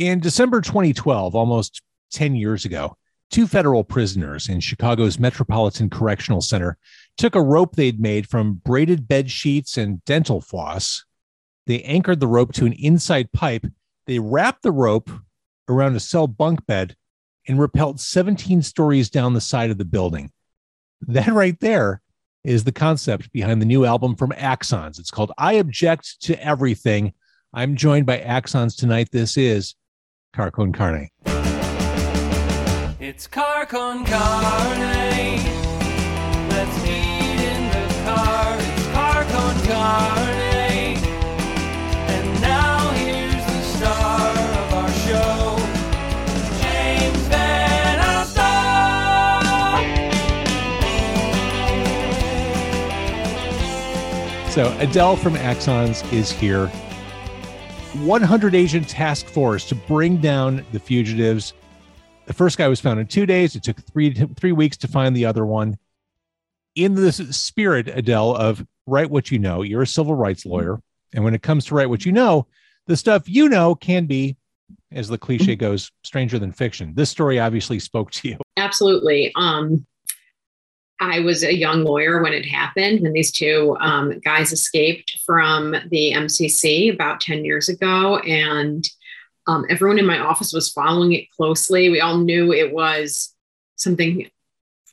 In December 2012, almost 10 years ago, two federal prisoners in Chicago's Metropolitan Correctional Center took a rope they'd made from braided bed sheets and dental floss. They anchored the rope to an inside pipe. They wrapped the rope around a cell bunk bed and rappelled 17 stories down the side of the building. That right there is the concept behind the new album from Axons. It's called I Object to Everything. I'm joined by Axons tonight. This is Car Con Carne. It's Car Con Carne. Let's eat in the car. It's Car Con Carne. So Adele from Axons is here. 100 agent task force to bring down the fugitives. The first guy was found in 2 days. It took three weeks to find the other one. In this spirit, Adele, of write what you know. You're a civil rights lawyer. And when it comes to write what you know, the stuff you know can be, as the cliche goes, stranger than fiction. This story obviously spoke to you. Absolutely. I was a young lawyer when it happened, when these two guys escaped from the MCC about 10 years ago. And everyone in my office was following it closely. We all knew it was something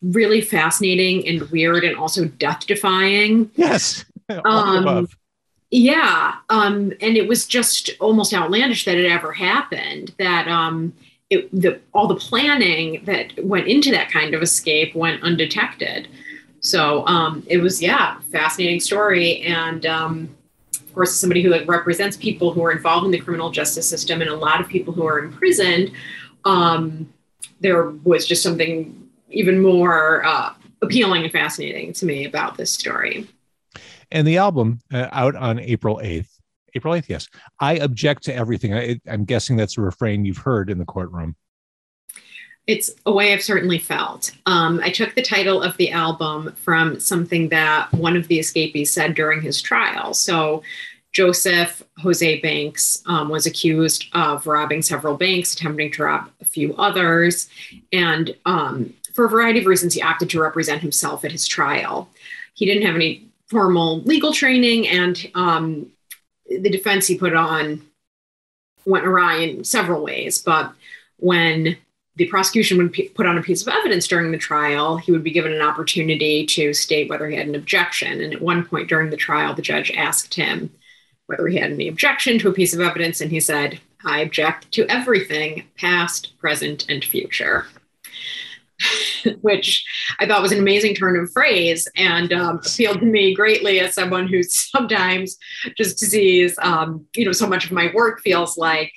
really fascinating and weird and also death-defying. Yes. Yeah. And it was just almost outlandish that it ever happened, that all the planning that went into that kind of escape went undetected. So it was, fascinating story. And of course, somebody who represents people who are involved in the criminal justice system and a lot of people who are imprisoned, there was just something even more appealing and fascinating to me about this story. And the album out on April 8th, yes. I Object to Everything. I'm guessing that's a refrain you've heard in the courtroom. It's a way I've certainly felt. I took the title of the album from something that one of the escapees said during his trial. So Joseph Jose Banks was accused of robbing several banks, attempting to rob a few others. And for a variety of reasons, he opted to represent himself at his trial. He didn't have any formal legal training, and the defense he put on went awry in several ways, but when the prosecution would put on a piece of evidence during the trial, he would be given an opportunity to state whether he had an objection. And at one point during the trial, the judge asked him whether he had any objection to a piece of evidence. And he said, I object to everything, past, present, and future, which I thought was an amazing turn of phrase and appealed to me greatly as someone who sometimes just sees, so much of my work feels like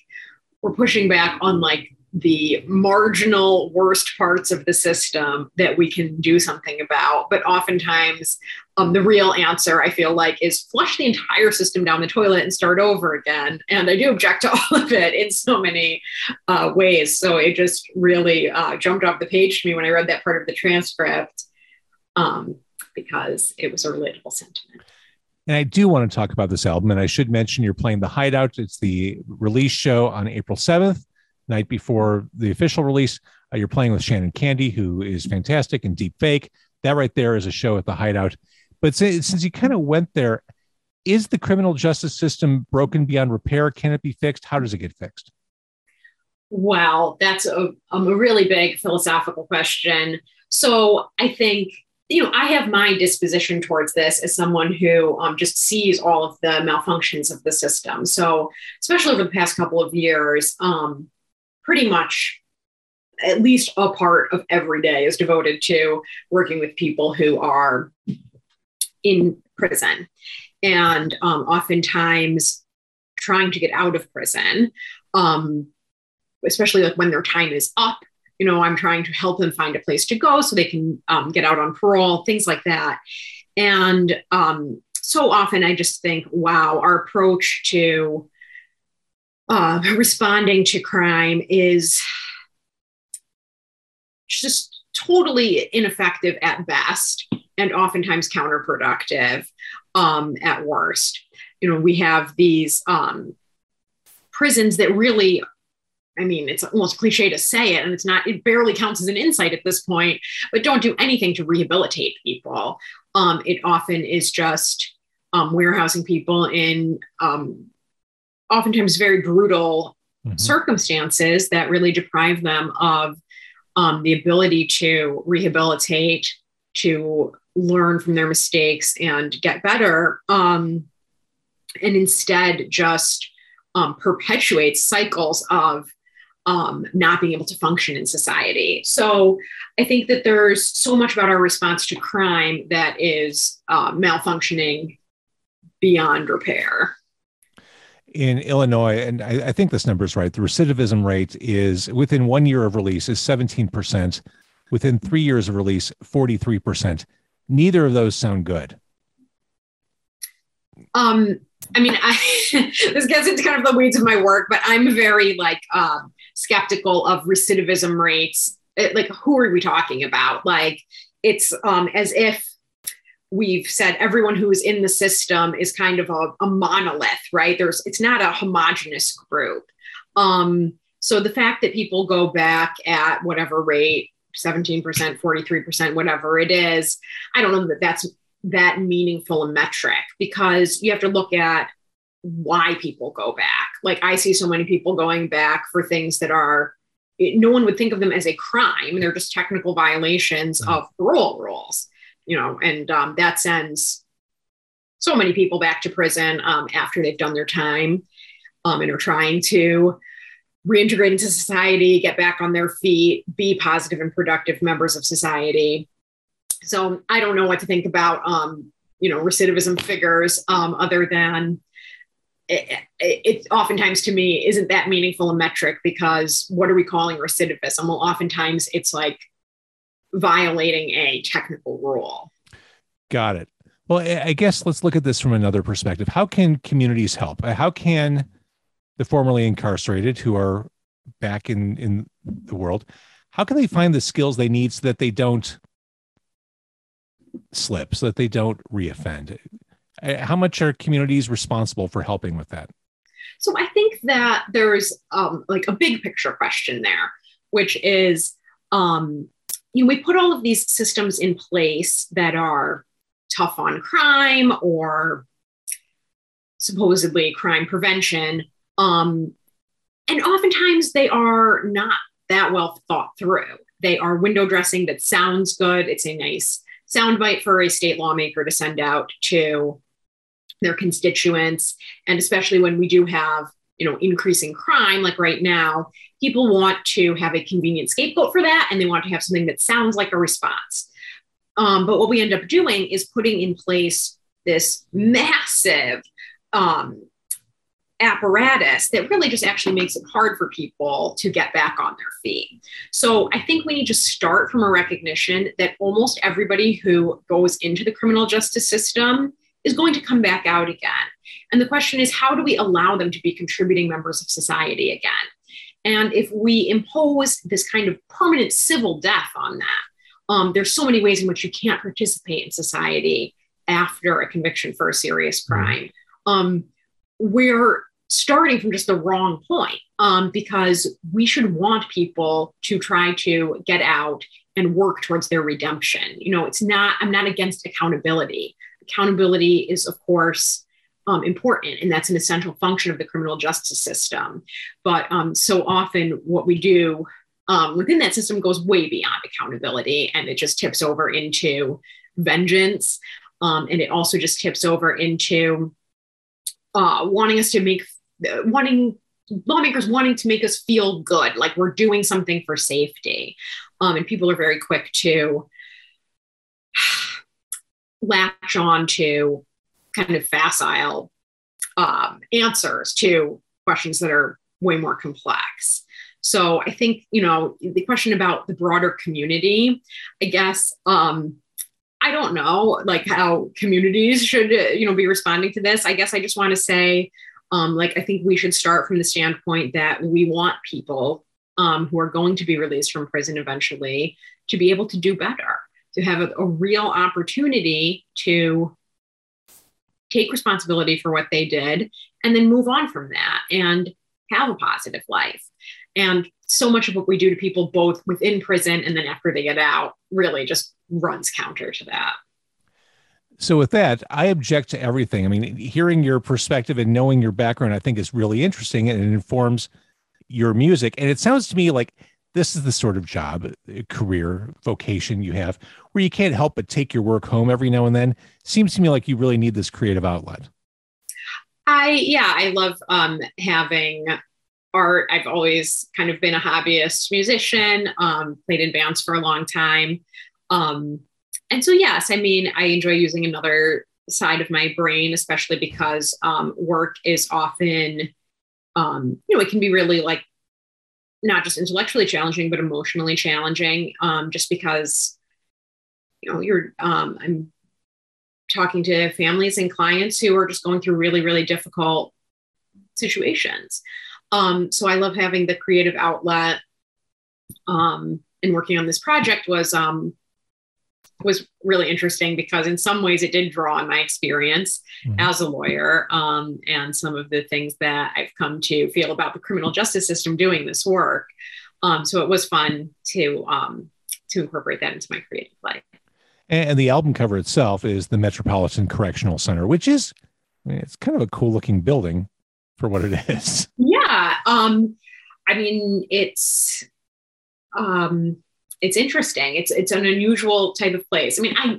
we're pushing back on like the marginal worst parts of the system that we can do something about. But oftentimes the real answer I feel like is flush the entire system down the toilet and start over again. And I do object to all of it in so many ways. So it just really jumped off the page to me when I read that part of the transcript because it was a relatable sentiment. And I do want to talk about this album. And I should mention you're playing The Hideout. It's the release show on April 7th. Night before the official release, you're playing with Shannon Candy, who is fantastic, and Deep Fake. That right there is a show at the Hideout. But since you kind of went there, is the criminal justice system broken beyond repair? Can it be fixed? How does it get fixed? Well, that's a really big philosophical question. So I think, I have my disposition towards this as someone who just sees all of the malfunctions of the system. So especially over the past couple of years, pretty much at least a part of every day is devoted to working with people who are in prison and oftentimes trying to get out of prison, especially like when their time is up. I'm trying to help them find a place to go so they can get out on parole, things like that. And so often I just think, wow, our approach to responding to crime is just totally ineffective at best and oftentimes counterproductive at worst. We have these prisons that really I mean, it's almost cliche to say it, and it's not, it barely counts as an insight at this point, but don't do anything to rehabilitate people. It often is just warehousing people in oftentimes very brutal circumstances that really deprive them of the ability to rehabilitate, to learn from their mistakes and get better. And instead just perpetuates cycles of not being able to function in society. So I think that there's so much about our response to crime that is malfunctioning beyond repair. In Illinois, and I think this number is right, the recidivism rate is within 1 year of release is 17%, within 3 years of release, 43%. Neither of those sound good. I mean, this gets into kind of the weeds of my work, but I'm very skeptical of recidivism rates. Who are we talking about? It's as if we've said everyone who is in the system is kind of a monolith, right? It's not a homogenous group. So the fact that people go back at whatever rate, 17%, 43%, whatever it is, I don't know that that's that meaningful a metric, because you have to look at why people go back. I see so many people going back for things that are, no one would think of them as a crime. They're just technical violations of parole rules, and that sends so many people back to prison after they've done their time and are trying to reintegrate into society, get back on their feet, be positive and productive members of society. So I don't know what to think about, recidivism figures other than it oftentimes to me isn't that meaningful a metric, because what are we calling recidivism? Well, oftentimes it's violating a technical rule. Got it. Well, I guess let's look at this from another perspective. How can communities help? How can the formerly incarcerated who are back in the world, how can they find the skills they need so that they don't slip, so that they don't reoffend? How much are communities responsible for helping with that? So I think that there's a big picture question there, which is, we put all of these systems in place that are tough on crime or supposedly crime prevention. And oftentimes they are not that well thought through. They are window dressing that sounds good. It's a nice soundbite for a state lawmaker to send out to their constituents. And especially when we do have, increasing crime, like right now, people want to have a convenient scapegoat for that. And they want to have something that sounds like a response. But what we end up doing is putting in place this massive apparatus that really just actually makes it hard for people to get back on their feet. So I think we need to start from a recognition that almost everybody who goes into the criminal justice system is going to come back out again. And the question is, how do we allow them to be contributing members of society again? And if we impose this kind of permanent civil death on that, there's so many ways in which you can't participate in society after a conviction for a serious crime. We're starting from just the wrong point, because we should want people to try to get out and work towards their redemption. I'm not against accountability. Accountability is, of course, important, and that's an essential function of the criminal justice system. But so often what we do within that system goes way beyond accountability, and it just tips over into vengeance. And it also just tips over into lawmakers wanting to make us feel good, like we're doing something for safety. And people are very quick to latch on to kind of facile answers to questions that are way more complex. So I think, the question about the broader community, I guess, I don't know, how communities should, be responding to this. I guess I just want to say, I think we should start from the standpoint that we want people who are going to be released from prison eventually to be able to do better, to have a real opportunity to take responsibility for what they did and then move on from that and have a positive life. And so much of what we do to people, both within prison and then after they get out, really just runs counter to that. So with that, I object to everything. I mean, hearing your perspective and knowing your background, I think is really interesting, and it informs your music. And it sounds to me like this is the sort of job, career, vocation you have where you can't help but take your work home every now and then. Seems to me like you really need this creative outlet. I love having art. I've always kind of been a hobbyist musician, played in bands for a long time. And so, yes, I mean, I enjoy using another side of my brain, especially because work is often, it can be really like not just intellectually challenging, but emotionally challenging, just because, I'm talking to families and clients who are just going through really, really difficult situations. So I love having the creative outlet, and working on this project was really interesting because in some ways it did draw on my experience as a lawyer, and some of the things that I've come to feel about the criminal justice system doing this work. So it was fun to incorporate that into my creative life. And the album cover itself is the Metropolitan Correctional Center, which is, it's kind of a cool looking building for what it is. Yeah. It's interesting. It's an unusual type of place. I mean, I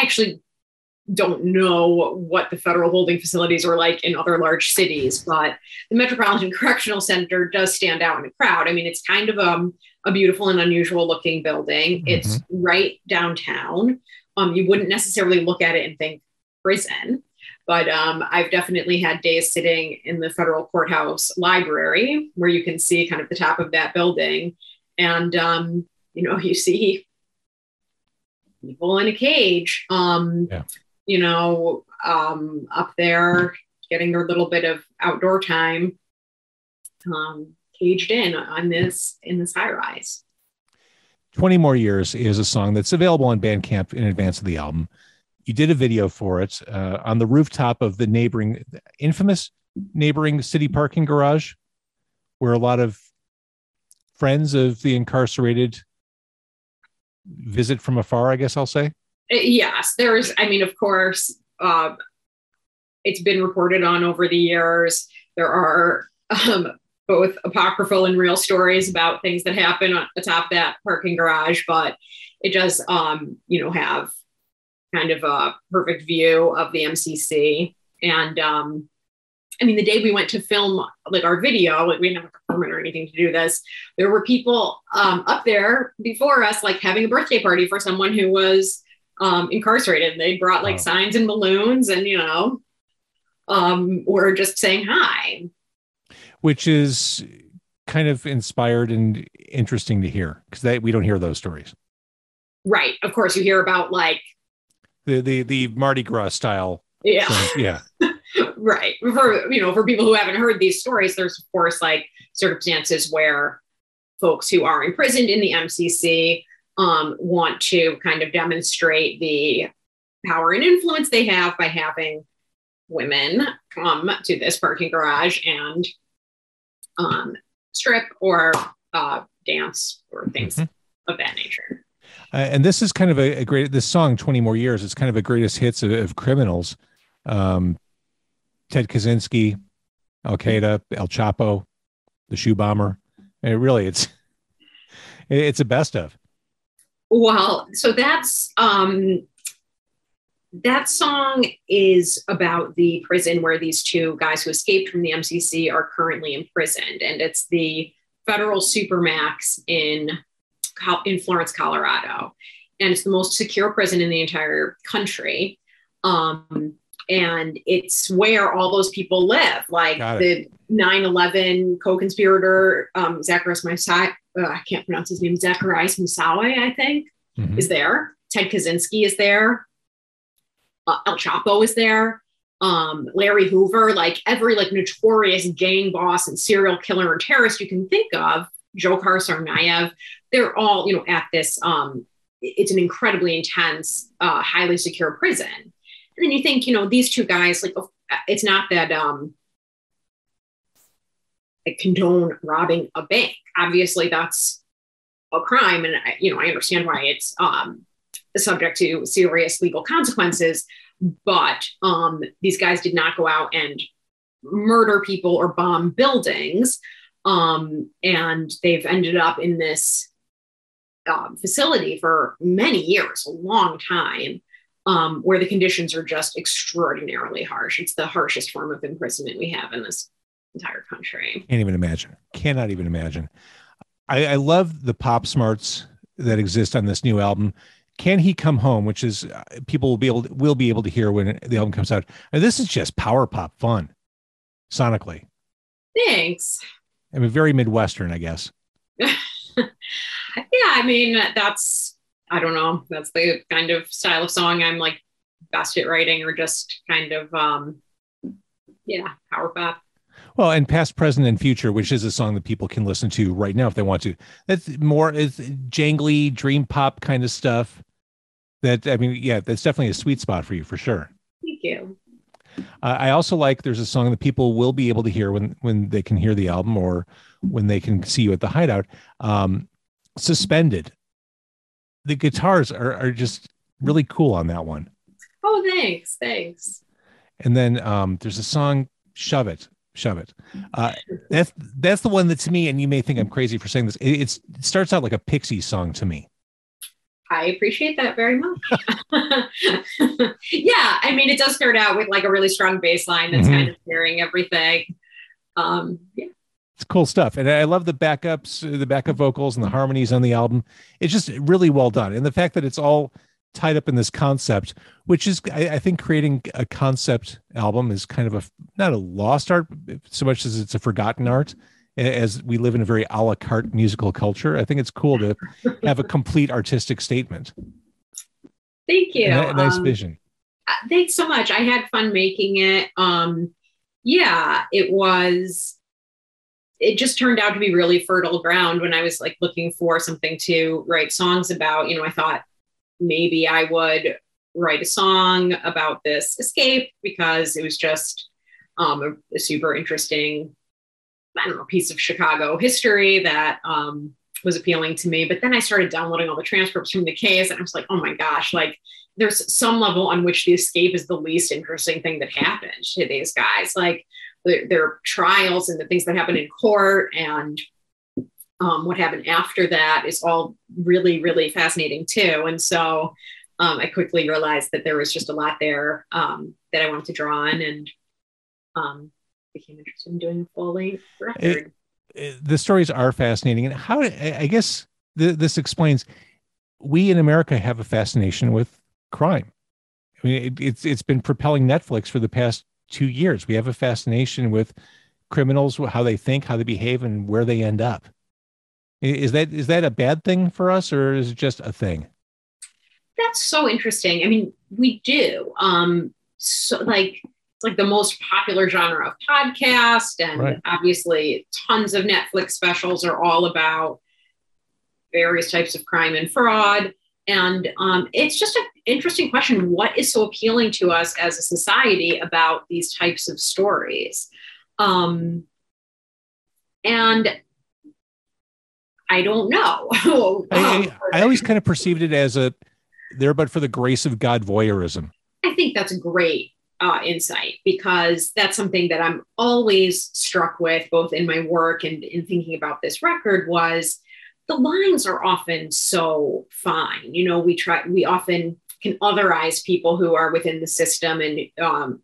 actually don't know what the federal holding facilities are like in other large cities, but the Metropolitan Correctional Center does stand out in the crowd. I mean, it's kind of a beautiful and unusual looking building. Mm-hmm. It's right downtown. You wouldn't necessarily look at it and think prison, but I've definitely had days sitting in the federal courthouse library where you can see kind of the top of that building. And you see people in a cage, up there getting their little bit of outdoor time, caged in on in this high rise. 20 More Years is a song that's available on Bandcamp in advance of the album. You did a video for it on the rooftop of the infamous neighboring city parking garage, where a lot of friends of the incarcerated visit from afar, I guess I'll say. Yes, there's, of course, it's been reported on over the years. There are both apocryphal and real stories about things that happen atop that parking garage, but it does, have kind of a perfect view of the MCC. And the day we went to film our video, we didn't have a permit or anything to do this. There were people up there before us, having a birthday party for someone who was incarcerated. And they brought wow. Signs and balloons and, were just saying hi. Which is kind of inspired and interesting to hear because we don't hear those stories. Right. Of course, you hear about the Mardi Gras style. Yeah. So, yeah. Right. For people who haven't heard these stories, there's of course circumstances where folks who are imprisoned in the MCC want to kind of demonstrate the power and influence they have by having women come to this parking garage and strip or dance or things of that nature. And this is kind of a great, this song, 20 More Years, it's kind of a greatest hits of criminals. Ted Kaczynski, Al Qaeda, El Chapo, the shoe bomber. And really, it's a best of. Well, so that's that song is about the prison where these two guys who escaped from the MCC are currently imprisoned, and it's the federal supermax in Florence, Colorado, and it's the most secure prison in the entire country. And it's where all those people live, the 9/11 co-conspirator, Zacarias Moussaoui, I can't pronounce his name, Zacarias Moussaoui, I think, is there. Ted Kaczynski is there. El Chapo is there. Larry Hoover, every notorious gang boss and serial killer and terrorist you can think of, Dzhokhar Tsarnaev, they're all, at this, it's an incredibly intense, highly secure prison. And then you think, these two guys, it's not that condone robbing a bank. Obviously, that's a crime, and I understand why it's subject to serious legal consequences. But these guys did not go out and murder people or bomb buildings, and they've ended up in this facility for many years, a long time, where the conditions are just extraordinarily harsh. It's the harshest form of imprisonment we have in this entire country. Can't even imagine. Cannot even imagine. I love the pop smarts that exist on this new album. Can He Come Home, which is people will be able to hear when the album comes out. And this is just power pop fun, sonically. Thanks. I mean, very Midwestern, I guess. Yeah, I mean, that's the kind of style of song I'm like best at writing, or just kind of, power pop. Well, and Past, Present, and Future, which is a song that people can listen to right now if they want to. That's more jangly dream pop kind of stuff. That's definitely a sweet spot for you, for sure. Thank you. I also like, there's a song that people will be able to hear when they can hear the album or when they can see you at the Hideout. Suspended. The guitars are just really cool on that one. Oh, thanks. And then there's a song, Shove It. That's the one that, to me, and you may think I'm crazy for saying this, it starts out like a Pixies song to me. I appreciate that very much. Yeah, I mean, it does start out with like a really strong bass line that's kind of hearing everything. It's cool stuff. And I love the backup vocals and the harmonies on the album. It's just really well done. And the fact that it's all tied up in this concept, which is, I think, creating a concept album is kind of not a lost art so much as it's a forgotten art, as we live in a very a la carte musical culture. I think it's cool to have a complete artistic statement. Thank you. Nice vision. Thanks so much. I had fun making it. It just turned out to be really fertile ground when I was like looking for something to write songs about. I thought maybe I would write a song about this escape, because it was just a super interesting, piece of Chicago history that was appealing to me. But then I started downloading all the transcripts from the case, and I was like, oh my gosh, like there's some level on which the escape is the least interesting thing that happened to these guys. Like, their trials and the things that happen in court and what happened after that is all really, really fascinating too. And so I quickly realized that there was just a lot there that I wanted to draw on, and became interested in doing a full length record. The stories are fascinating. And how, I guess this explains, we in America have a fascination with crime. I mean, it's been propelling Netflix for the past 2 years. We have a fascination with criminals, how they think, how they behave, and where they end up. Is that a bad thing for us, or is it just a thing? That's so interesting. I mean, we do. So like, it's like the most popular genre of podcast, and right. Obviously tons of Netflix specials are all about various types of crime and fraud. And it's just an interesting question. What is so appealing to us as a society about these types of stories? And I don't know. I always kind of perceived it as there but for the grace of God voyeurism. I think that's a great insight, because that's something that I'm always struck with, both in my work and in thinking about this record, was the lines are often so fine. We often can otherize people who are within the system, and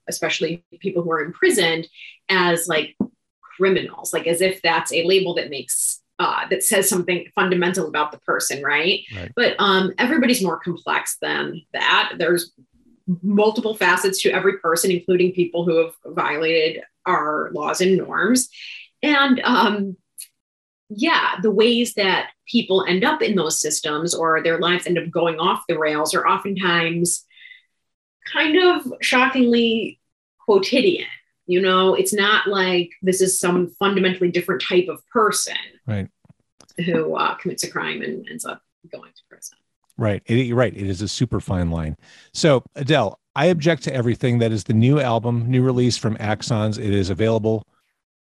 especially people who are imprisoned, as like criminals, like as if that's a label that makes that says something fundamental about the person, right? But everybody's more complex than that. There's multiple facets to every person, including people who have violated our laws and norms. And the ways that people end up in those systems, or their lives end up going off the rails, are oftentimes kind of shockingly quotidian. It's not like this is some fundamentally different type of person, right, who commits a crime and ends up going to prison. Right. You're right. It is a super fine line. So, Adele, I Object to Everything. That is the new album, new release from Axons. It is available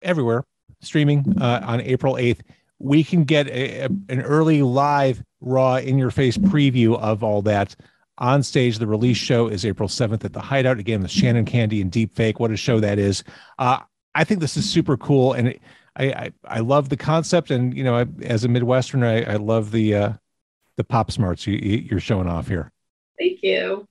everywhere. streaming on April 8th, we can get an early live raw in your face preview of all that on stage. The release show is April 7th at the Hideout. Again, the Shannon Candy and Deep Fake. What a show that is. I think this is super cool. And I love the concept. And, you know, as a Midwesterner, I love the pop smarts you're showing off here. Thank you.